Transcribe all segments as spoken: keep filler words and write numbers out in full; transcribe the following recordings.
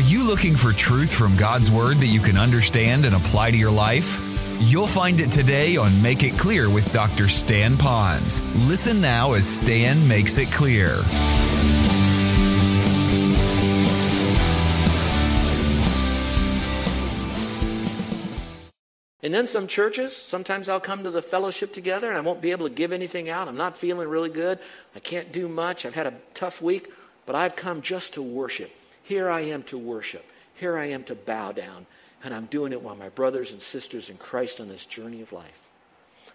Are you looking for truth from God's Word that you can understand and apply to your life? You'll find it today on Make It Clear with Doctor Stan Ponz. Listen now as Stan makes it clear. And then some churches, sometimes I'll come to the fellowship together and I won't be able to give anything out. I'm not feeling really good. I can't do much. I've had a tough week, but I've come just to worship. Here I am to worship. Here I am to bow down. And I'm doing it while my brothers and sisters in Christ on this journey of life.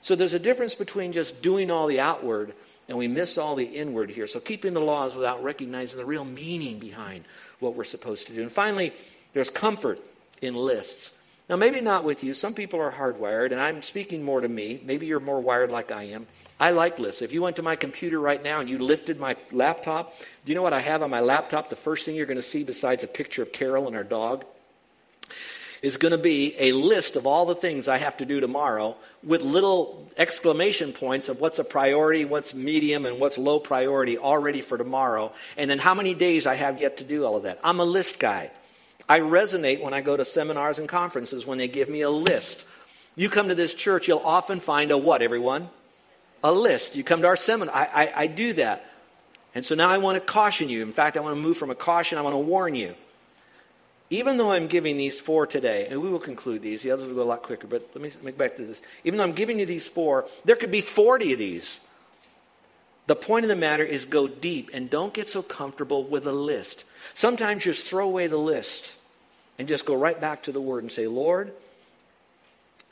So there's a difference between just doing all the outward and we miss all the inward here. So keeping the laws without recognizing the real meaning behind what we're supposed to do. And finally, there's comfort in lists. Now, maybe not with you. Some people are hardwired, and I'm speaking more to me. Maybe you're more wired like I am. I like lists. If you went to my computer right now and you lifted my laptop, do you know what I have on my laptop? The first thing you're going to see, besides a picture of Carol and our dog, is going to be a list of all the things I have to do tomorrow with little exclamation points of what's a priority, what's medium, and what's low priority already for tomorrow, and then how many days I have yet to do all of that. I'm a list guy. I resonate when I go to seminars and conferences when they give me a list. You come to this church, you'll often find a what, everyone? A list. You come to our seminar. I, I, I do that. And so now I want to caution you. In fact, I want to move from a caution. I want to warn you. Even though I'm giving these four today, and we will conclude these. The others will go a lot quicker, but let me make back to this. Even though I'm giving you these four, there could be forty of these. The point of the matter is go deep and don't get so comfortable with a list. Sometimes just throw away the list and just go right back to the Word and say, Lord,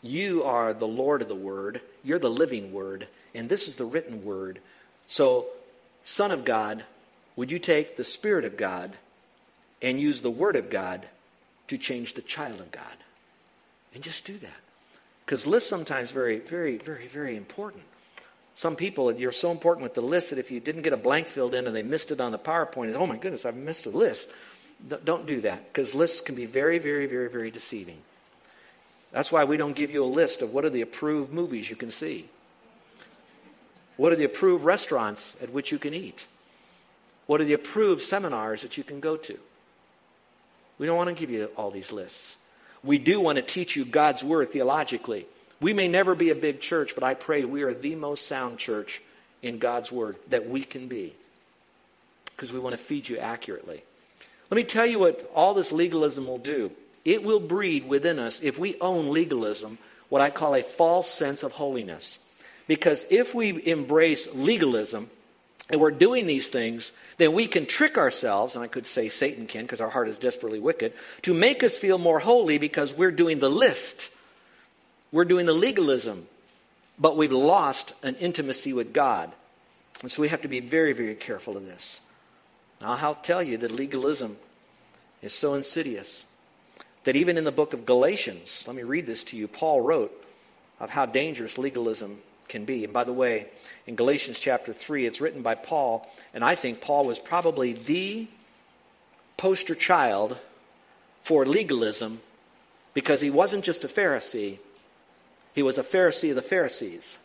you are the Lord of the Word. You're the living Word, and this is the written Word. So, Son of God, would you take the Spirit of God and use the Word of God to change the child of God? And just do that. Because lists sometimes very, very, very, very important. Some people, you're so important with the list that if you didn't get a blank filled in and they missed it on the PowerPoint, oh my goodness, I've missed a list. Don't do that, because lists can be very, very, very, very deceiving. That's why we don't give you a list of what are the approved movies you can see. What are the approved restaurants at which you can eat? What are the approved seminars that you can go to? We don't want to give you all these lists. We do want to teach you God's Word theologically. We may never be a big church, but I pray we are the most sound church in God's Word that we can be, because we want to feed you accurately. Let me tell you what all this legalism will do. It will breed within us, if we own legalism, what I call a false sense of holiness. Because if we embrace legalism and we're doing these things, then we can trick ourselves, and I could say Satan can, because our heart is desperately wicked, to make us feel more holy because we're doing the list. We're doing the legalism, but we've lost an intimacy with God. And so we have to be very, very careful of this. Now, I'll tell you that legalism is so insidious that even in the book of Galatians, let me read this to you, Paul wrote of how dangerous legalism can be. And by the way, in Galatians chapter three, it's written by Paul, and I think Paul was probably the poster child for legalism, because he wasn't just a Pharisee. He was a Pharisee of the Pharisees.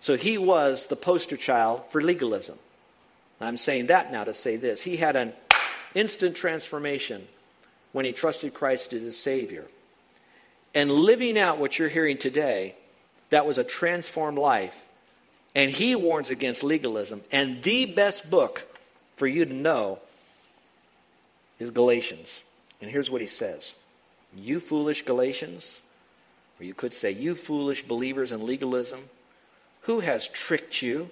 So he was the poster child for legalism. I'm saying that now to say this. He had an instant transformation when he trusted Christ as his Savior. And living out what you're hearing today, that was a transformed life. And he warns against legalism. And the best book for you to know is Galatians. And here's what he says. You foolish Galatians, or you could say, you foolish believers in legalism, who has tricked you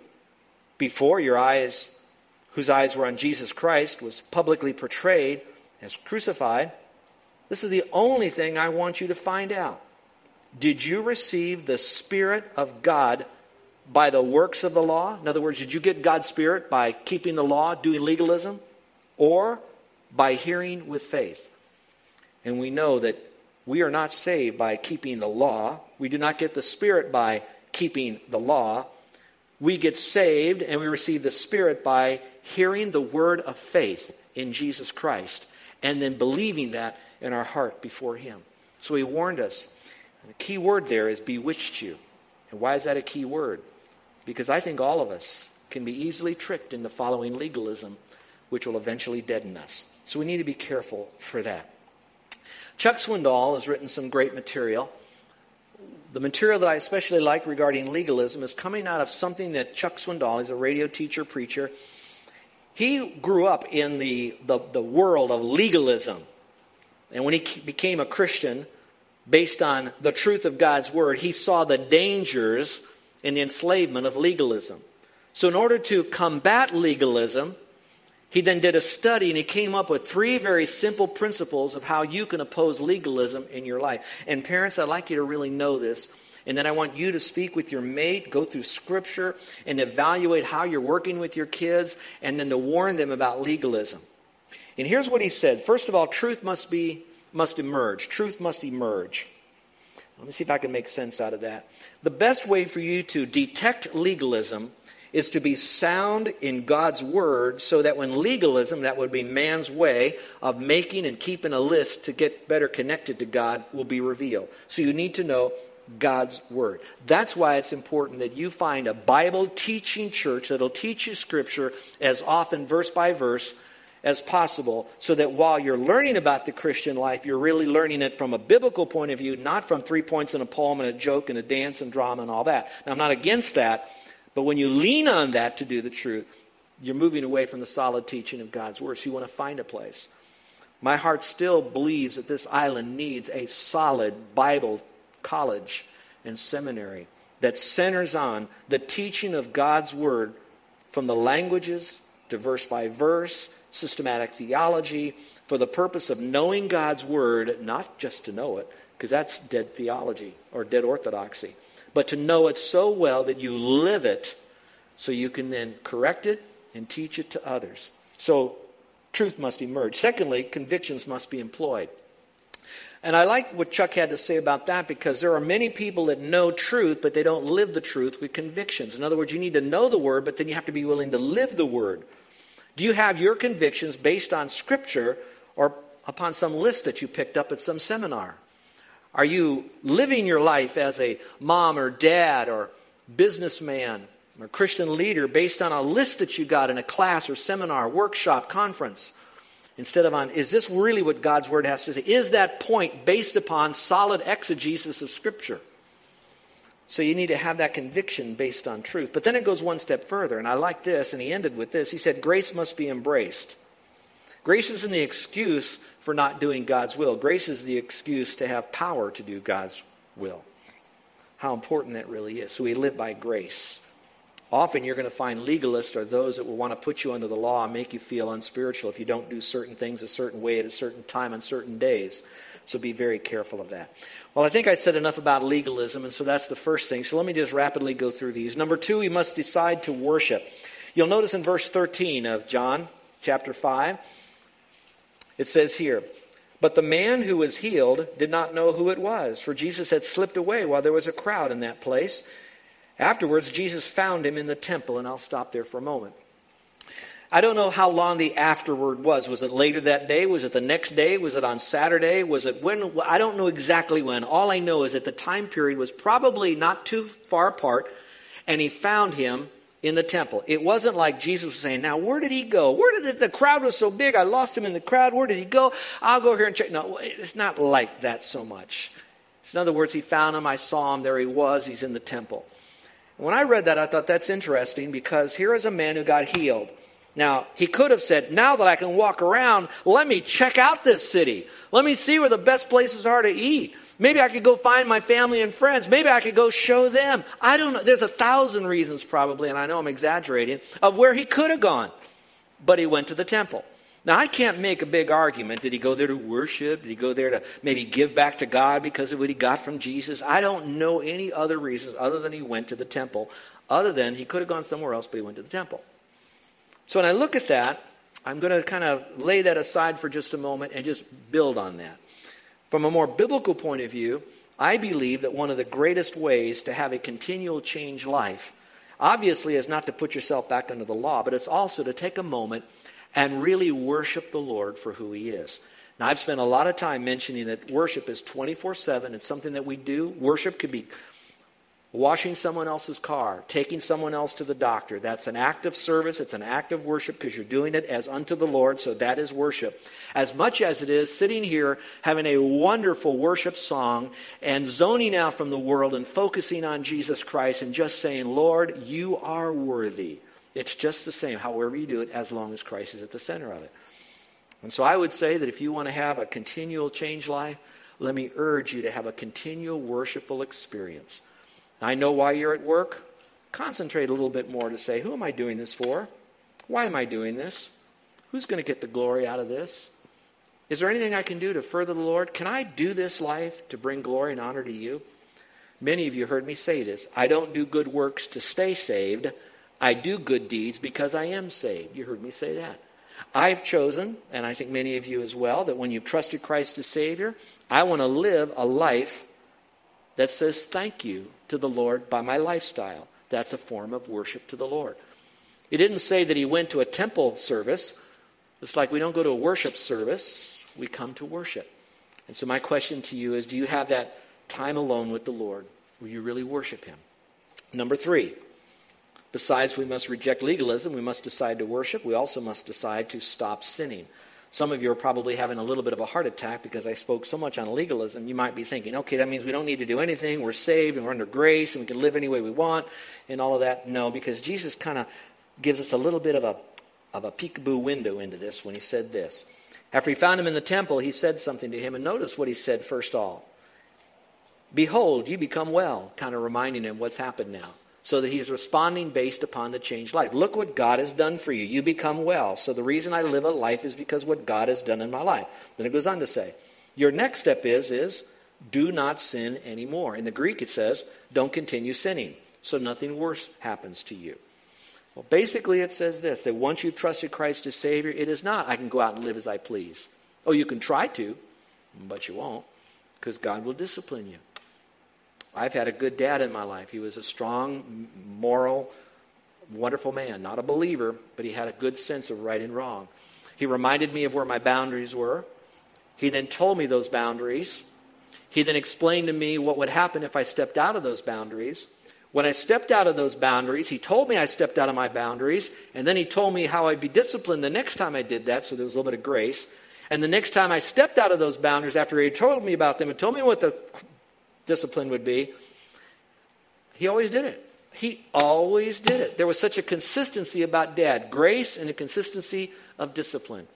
before your eyes, whose eyes were on Jesus Christ, was publicly portrayed as crucified? This is the only thing I want you to find out. Did you receive the Spirit of God by the works of the law? In other words, did you get God's Spirit by keeping the law, doing legalism, or by hearing with faith? And we know that we are not saved by keeping the law. We do not get the Spirit by keeping the law. We get saved and we receive the Spirit by hearing the word of faith in Jesus Christ and then believing that in our heart before him. So he warned us. And the key word there is bewitched you. And why is that a key word? Because I think all of us can be easily tricked into following legalism which will eventually deaden us. So we need to be careful for that. Chuck Swindoll has written some great material. The material that I especially like regarding legalism is coming out of something that Chuck Swindoll, he's a radio teacher, preacher. He grew up in the, the, the world of legalism. And when he became a Christian, based on the truth of God's word, he saw the dangers in the enslavement of legalism. So in order to combat legalism, he then did a study and he came up with three very simple principles of how you can oppose legalism in your life. And parents, I'd like you to really know this. And then I want you to speak with your mate, go through scripture, and evaluate how you're working with your kids, and then to warn them about legalism. And here's what he said. First of all, truth must be must emerge. Truth must emerge. Let me see if I can make sense out of that. The best way for you to detect legalism is to be sound in God's word, so that when legalism, that would be man's way of making and keeping a list to get better connected to God, will be revealed. So you need to know God's word. That's why it's important that you find a Bible teaching church that'll teach you scripture as often, verse by verse, as possible, so that while you're learning about the Christian life, you're really learning it from a biblical point of view, not from three points and a poem and a joke and a dance and drama and all that. Now, I'm not against that, but when you lean on that to do the truth, you're moving away from the solid teaching of God's word. So you want to find a place. My heart still believes that this island needs a solid Bible college and seminary that centers on the teaching of God's word from the languages to verse by verse, systematic theology, for the purpose of knowing God's word, not just to know it, because that's dead theology or dead orthodoxy, but to know it so well that you live it so you can then correct it and teach it to others. So truth must emerge. Secondly, convictions must be employed. And I like what Chuck had to say about that, because there are many people that know truth, but they don't live the truth with convictions. In other words, you need to know the word, but then you have to be willing to live the word. Do you have your convictions based on scripture or upon some list that you picked up at some seminar? Are you living your life as a mom or dad or businessman or Christian leader based on a list that you got in a class or seminar, workshop, conference? Instead of on, is this really what God's word has to say? Is that point based upon solid exegesis of scripture? So you need to have that conviction based on truth. But then it goes one step further, and I like this, and he ended with this. He said, grace must be embraced. Grace isn't the excuse for not doing God's will. Grace is the excuse to have power to do God's will. How important that really is. So we live by grace. Often you're going to find legalists are those that will want to put you under the law and make you feel unspiritual if you don't do certain things a certain way at a certain time on certain days. So be very careful of that. Well, I think I said enough about legalism, and so that's the first thing. So let me just rapidly go through these. Number two, we must decide to worship. You'll notice in verse thirteen of John chapter five, it says here, "But the man who was healed did not know who it was, for Jesus had slipped away while there was a crowd in that place. Afterwards, Jesus found him in the temple," and I'll stop there for a moment. I don't know how long the afterward was. Was it later that day? Was it the next day? Was it on Saturday? Was it when? I don't know exactly when. All I know is that the time period was probably not too far apart, and he found him in the temple. It wasn't like Jesus was saying, now, where did he go? Where did the, the crowd was so big, I lost him in the crowd. Where did he go? I'll go here and check. No, it's not like that so much. In other words, he found him. I saw him. There he was. He's in the temple. When I read that, I thought that's interesting, because here is a man who got healed. Now, he could have said, now that I can walk around, let me check out this city. Let me see where the best places are to eat. Maybe I could go find my family and friends. Maybe I could go show them. I don't know. There's a thousand reasons probably, and I know I'm exaggerating, of where he could have gone. But he went to the temple. Now, I can't make a big argument. Did he go there to worship? Did he go there to maybe give back to God because of what he got from Jesus? I don't know any other reasons other than he went to the temple, other than he could have gone somewhere else, but he went to the temple. So when I look at that, I'm going to kind of lay that aside for just a moment and just build on that. From a more biblical point of view, I believe that one of the greatest ways to have a continual change life, obviously, is not to put yourself back under the law, but it's also to take a moment and really worship the Lord for who he is. Now, I've spent a lot of time mentioning that worship is twenty-four seven. It's something that we do. Worship could be Washing someone else's car, taking someone else to the doctor, that's an act of service, it's an act of worship because you're doing it as unto the Lord, so that is worship. As much as it is sitting here having a wonderful worship song and zoning out from the world and focusing on Jesus Christ and just saying, Lord, you are worthy. It's just the same, however you do it, as long as Christ is at the center of it. And so I would say that if you want to have a continual change life, let me urge you to have a continual worshipful experience. I know why you're at work. Concentrate a little bit more to say, who am I doing this for? Why am I doing this? Who's going to get the glory out of this? Is there anything I can do to further the Lord? Can I do this life to bring glory and honor to you? Many of you heard me say this. I don't do good works to stay saved. I do good deeds because I am saved. You heard me say that. I've chosen, and I think many of you as well, that when you've trusted Christ as Savior, I want to live a life that says thank you to the Lord by my lifestyle. That's a form of worship to the Lord. It didn't say that he went to a temple service. It's like we don't go to a worship service. We come to worship. And so my question to you is, do you have that time alone with the Lord where you really worship him? Number three, besides we must reject legalism, we must decide to worship. We also must decide to stop sinning. Some of you are probably having a little bit of a heart attack because I spoke so much on legalism. You might be thinking, okay, that means we don't need to do anything. We're saved and we're under grace and we can live any way we want and all of that. No, because Jesus kind of gives us a little bit of a, of a peekaboo window into this when he said this. After he found him in the temple, he said something to him. And notice what he said first of all. Behold, you become well, kind of reminding him what's happened now. So that he is responding based upon the changed life. Look what God has done for you. You become well. So the reason I live a life is because what God has done in my life. Then it goes on to say, your next step is, is do not sin anymore. In the Greek it says, don't continue sinning. So nothing worse happens to you. Well, basically it says this, that once you've trusted Christ as Savior, it is not, I can go out and live as I please. Oh, you can try to, but you won't, because God will discipline you. I've had a good dad in my life. He was a strong, moral, wonderful man. Not a believer, but he had a good sense of right and wrong. He reminded me of where my boundaries were. He then told me those boundaries. He then explained to me what would happen if I stepped out of those boundaries. When I stepped out of those boundaries, he told me I stepped out of my boundaries, and then he told me how I'd be disciplined the next time I did that, so there was a little bit of grace. And the next time I stepped out of those boundaries, after he told me about them and told me what the discipline would be, he always did it. He always did it. There was such a consistency about Dad, grace and a consistency of discipline.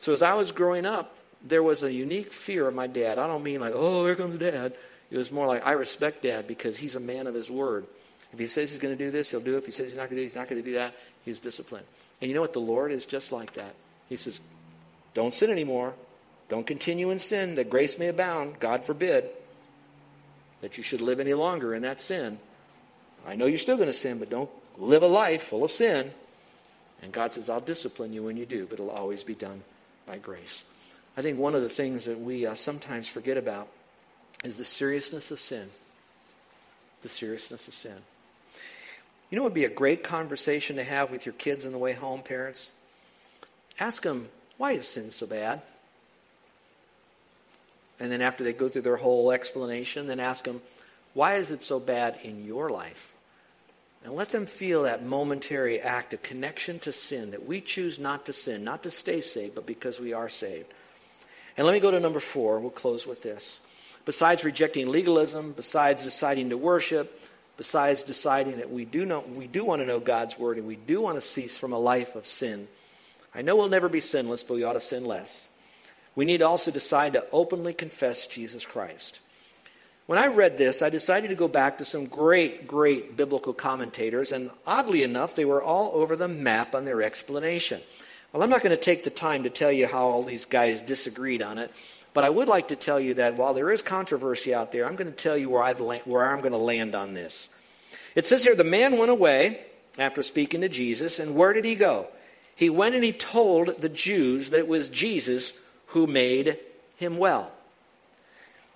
So as I was growing up, there was a unique fear of my dad. I don't mean like, oh, here comes Dad. It was more like, I respect Dad because he's a man of his word. If he says he's going to do this, he'll do it. If he says he's not going to do it, he's not going to do that. He's disciplined. And you know what? The Lord is just like that. He says, don't sin anymore. Don't continue in sin that grace may abound. God forbid that you should live any longer in that sin. I know you're still going to sin, but don't live a life full of sin. And God says, I'll discipline you when you do, but it'll always be done by grace. I think one of the things that we uh, sometimes forget about is the seriousness of sin. The seriousness of sin. You know what would be a great conversation to have with your kids on the way home, parents? Ask them, why is sin so bad? And then after they go through their whole explanation, then ask them, why is it so bad in your life? And let them feel that momentary act of connection to sin, that we choose not to sin, not to stay saved, but because we are saved. And let me go to number four. We'll close with this. Besides rejecting legalism, besides deciding to worship, besides deciding that we do know, we do want to know God's word and we do want to cease from a life of sin. I know we'll never be sinless, but we ought to sin less. We need to also decide to openly confess Jesus Christ. When I read this, I decided to go back to some great, great biblical commentators, and oddly enough, they were all over the map on their explanation. Well, I'm not going to take the time to tell you how all these guys disagreed on it, but I would like to tell you that while there is controversy out there, I'm going to tell you where, I've la- where I'm going to land on this. It says here, the man went away after speaking to Jesus, and where did he go? He went and he told the Jews that it was Jesus who made him well.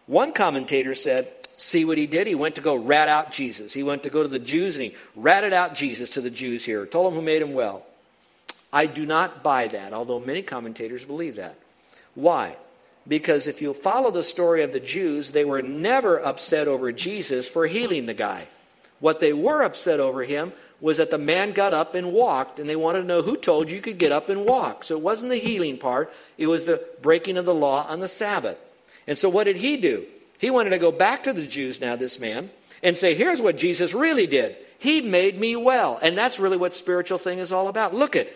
One commentator said, see what he did? He went to go rat out Jesus. He went to go to the Jews and he ratted out Jesus to the Jews here, told them who made him well. I do not buy that, although many commentators believe that. Why? Because if you follow the story of the Jews, they were never upset over Jesus for healing the guy. What they were upset over him was that the man got up and walked, and they wanted to know who told you you could get up and walk. So it wasn't the healing part. It was the breaking of the law on the Sabbath. And so what did he do? He wanted to go back to the Jews now, this man, and say, here's what Jesus really did. He made me well. And that's really what spiritual thing is all about. Look at,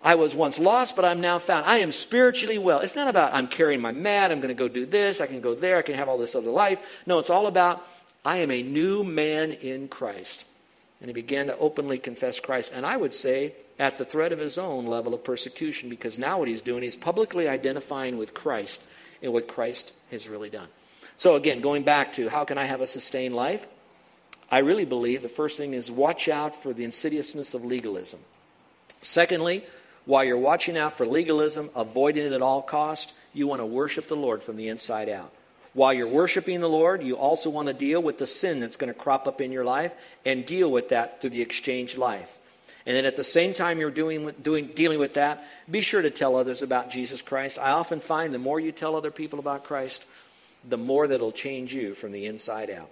I was once lost, but I'm now found. I am spiritually well. It's not about I'm carrying my mat, I'm going to go do this, I can go there, I can have all this other life. No, it's all about I am a new man in Christ. And he began to openly confess Christ. And I would say at the threat of his own level of persecution, because now what he's doing, he's publicly identifying with Christ and what Christ has really done. So again, going back to how can I have a sustained life? I really believe the first thing is watch out for the insidiousness of legalism. Secondly, while you're watching out for legalism, avoiding it at all costs, you want to worship the Lord from the inside out. While you're worshiping the Lord, you also want to deal with the sin that's going to crop up in your life and deal with that through the exchange life. And then at the same time you're doing, doing dealing with that, be sure to tell others about Jesus Christ. I often find the more you tell other people about Christ, the more that'll change you from the inside out.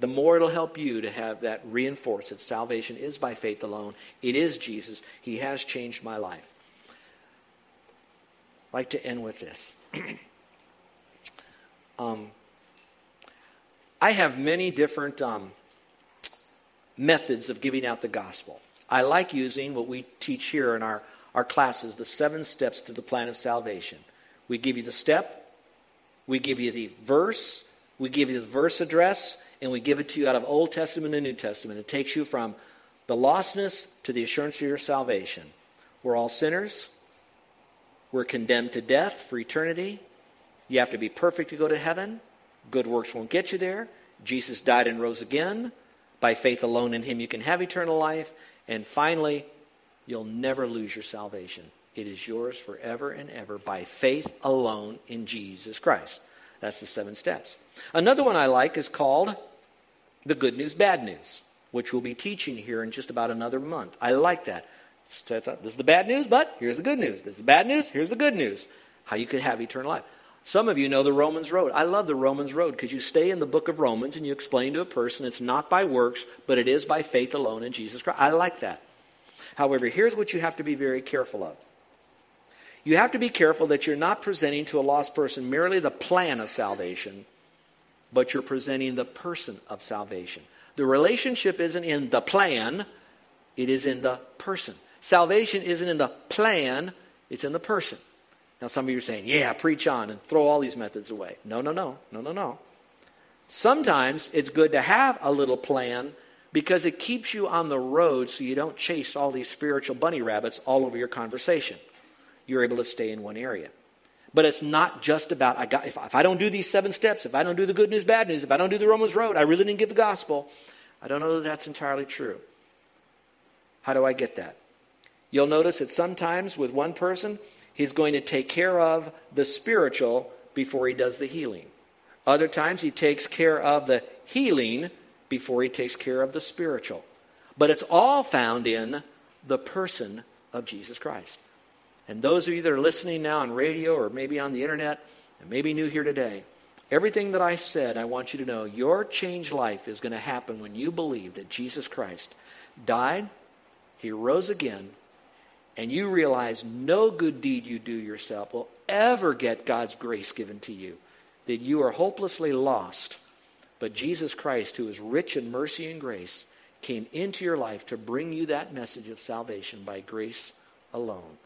The more it'll help you to have that reinforced that salvation is by faith alone. It is Jesus. He has changed my life. I'd like to end with this. um, I have many different um, methods of giving out the gospel. I like using what we teach here in our, our classes, the seven steps to the plan of salvation. We give you the step. We give you the verse. We give you the verse address. And we give it to you out of Old Testament and New Testament. It takes you from the lostness to the assurance of your salvation. We're all sinners. We're condemned to death for eternity. You have to be perfect to go to heaven. Good works won't get you there. Jesus died and rose again. By faith alone in him you can have eternal life. And finally, you'll never lose your salvation. It is yours forever and ever by faith alone in Jesus Christ. That's the seven steps. Another one I like is called the good news, bad news, which we'll be teaching here in just about another month. I like that. This is the bad news, but here's the good news. This is the bad news, here's the good news. How you could have eternal life. Some of you know the Romans Road. I love the Romans Road because you stay in the book of Romans and you explain to a person it's not by works, but it is by faith alone in Jesus Christ. I like that. However, here's what you have to be very careful of. You have to be careful that you're not presenting to a lost person merely the plan of salvation, but you're presenting the person of salvation. The relationship isn't in the plan, it is in the person. Salvation isn't in the plan, it's in the person. Now some of you are saying, yeah, preach on and throw all these methods away. No, no, no, no, no, no. Sometimes it's good to have a little plan because it keeps you on the road so you don't chase all these spiritual bunny rabbits all over your conversation. You're able to stay in one area. But it's not just about, I got, if, if I don't do these seven steps, if I don't do the good news, bad news, if I don't do the Romans Road, I really didn't give the gospel. I don't know that that's entirely true. How do I get that? You'll notice that sometimes with one person, he's going to take care of the spiritual before he does the healing. Other times he takes care of the healing before he takes care of the spiritual. But it's all found in the person of Jesus Christ. And those of you that are listening now on radio or maybe on the internet and maybe new here today, everything that I said, I want you to know your changed life is going to happen when you believe that Jesus Christ died, he rose again, and you realize no good deed you do yourself will ever get God's grace given to you, that you are hopelessly lost. But Jesus Christ, who is rich in mercy and grace, came into your life to bring you that message of salvation by grace alone.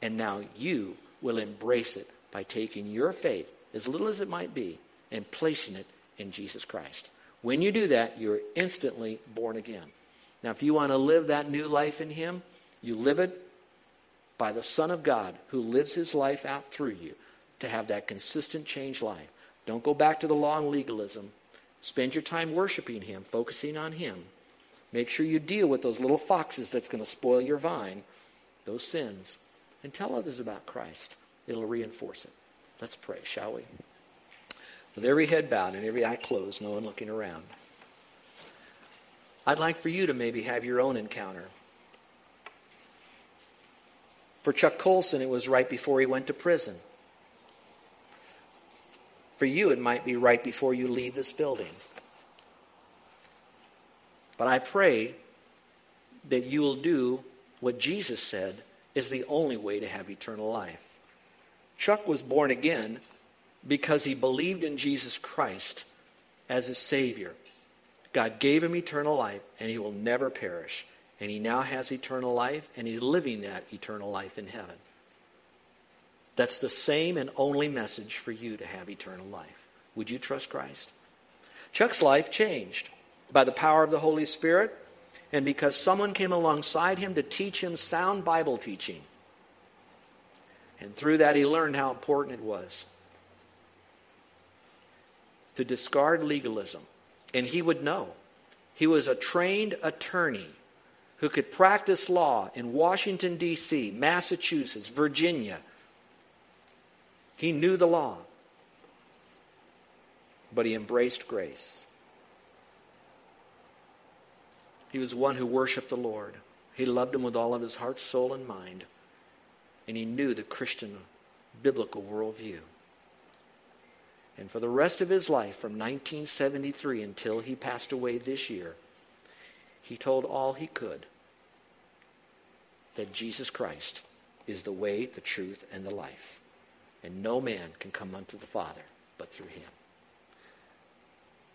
And now you will embrace it by taking your faith, as little as it might be, and placing it in Jesus Christ. When you do that, you're instantly born again. Now, if you want to live that new life in him, you live it by the Son of God who lives his life out through you to have that consistent changed life. Don't go back to the law and legalism. Spend your time worshiping him, focusing on him. Make sure you deal with those little foxes that's going to spoil your vine, those sins. And tell others about Christ. It'll reinforce it. Let's pray, shall we? With every head bowed and every eye closed, no one looking around. I'd like for you to maybe have your own encounter. For Chuck Colson, it was right before he went to prison. For you, it might be right before you leave this building. But I pray that you will do what Jesus said is the only way to have eternal life. Chuck was born again because he believed in Jesus Christ as his Savior. God gave him eternal life, and he will never perish. And he now has eternal life, and he's living that eternal life in heaven. That's the same and only message for you to have eternal life. Would you trust Christ? Chuck's life changed by the power of the Holy Spirit and because someone came alongside him to teach him sound Bible teaching. And through that he learned how important it was to discard legalism. And he would know. He was a trained attorney who could practice law in Washington, D C, Massachusetts, Virginia. He knew the law, but he embraced grace. He was one who worshiped the Lord. He loved him with all of his heart, soul, and mind. And he knew the Christian biblical worldview. And for the rest of his life, from nineteen seventy-three until he passed away this year, he told all he could that Jesus Christ is the way, the truth, and the life. And no man can come unto the Father but through him.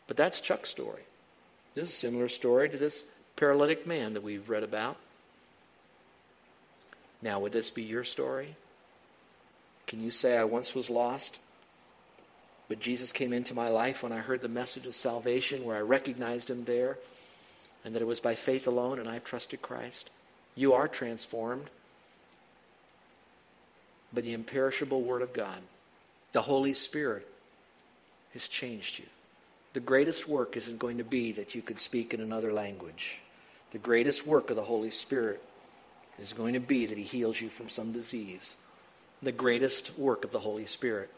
But that's Chuck's story. This is a similar story to this paralytic man that we've read about. Now, would this be your story? Can you say, I once was lost, but Jesus came into my life when I heard the message of salvation, where I recognized him there, and that it was by faith alone, and I've trusted Christ? You are transformed by the imperishable Word of God. The Holy Spirit has changed you. The greatest work isn't going to be that you could speak in another language. The greatest work of the Holy Spirit is going to be that he heals you from some disease. The greatest work of the Holy Spirit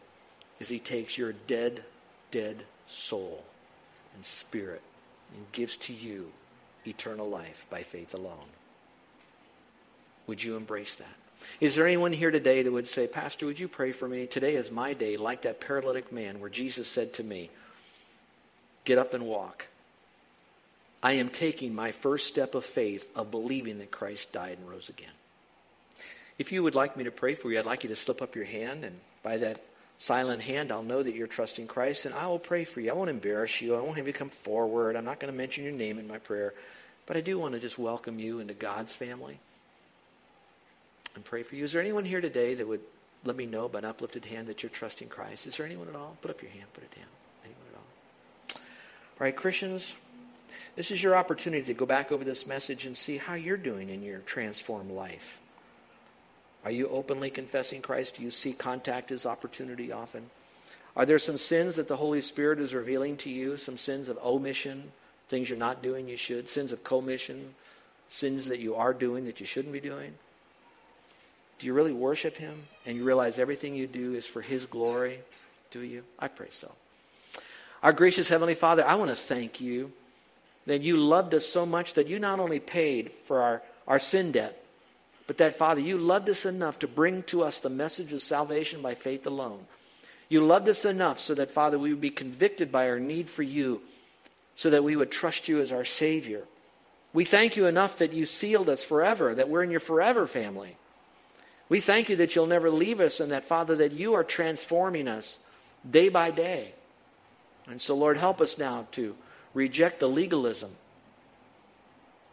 is he takes your dead, dead soul and spirit and gives to you eternal life by faith alone. Would you embrace that? Is there anyone here today that would say, Pastor, would you pray for me? Today is my day, like that paralytic man where Jesus said to me, get up and walk. I am taking my first step of faith of believing that Christ died and rose again. If you would like me to pray for you, I'd like you to slip up your hand, and by that silent hand, I'll know that you're trusting Christ, and I will pray for you. I won't embarrass you. I won't have you come forward. I'm not going to mention your name in my prayer, but I do want to just welcome you into God's family and pray for you. Is there anyone here today that would let me know by an uplifted hand that you're trusting Christ? Is there anyone at all? Put up your hand. Put it down. Anyone at all? All right, Christians, this is your opportunity to go back over this message and see how you're doing in your transformed life. Are you openly confessing Christ? Do you see contact as opportunity often? Are there some sins that the Holy Spirit is revealing to you? Some sins of omission, things you're not doing you should, sins of commission, sins that you are doing that you shouldn't be doing? Do you really worship him and you realize everything you do is for his glory? Do you? I pray so. Our gracious Heavenly Father, I want to thank you that you loved us so much that you not only paid for our, our sin debt, but that, Father, you loved us enough to bring to us the message of salvation by faith alone. You loved us enough so that, Father, we would be convicted by our need for you, so that we would trust you as our Savior. We thank you enough that you sealed us forever, that we're in your forever family. We thank you that you'll never leave us, and that, Father, that you are transforming us day by day. And so, Lord, help us now to reject the legalism.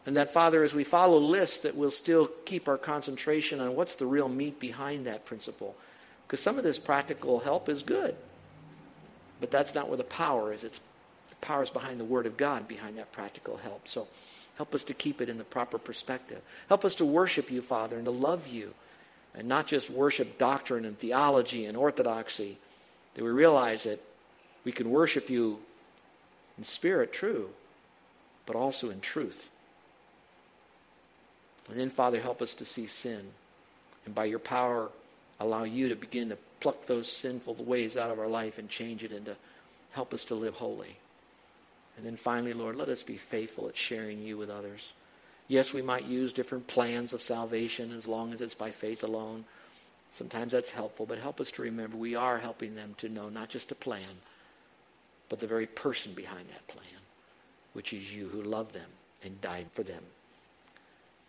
And that, Father, as we follow lists, that we'll still keep our concentration on what's the real meat behind that principle. Because some of this practical help is good. But that's not where the power is. It's the power is behind the Word of God, behind that practical help. So help us to keep it in the proper perspective. Help us to worship you, Father, and to love you. And not just worship doctrine and theology and orthodoxy. That we realize that we can worship you in spirit, true, but also in truth. And then, Father, help us to see sin. And by your power, allow you to begin to pluck those sinful ways out of our life and change it and to help us to live holy. And then finally, Lord, let us be faithful at sharing you with others. Yes, we might use different plans of salvation as long as it's by faith alone. Sometimes that's helpful, but help us to remember we are helping them to know not just a plan, but the very person behind that plan, which is you who love them and died for them.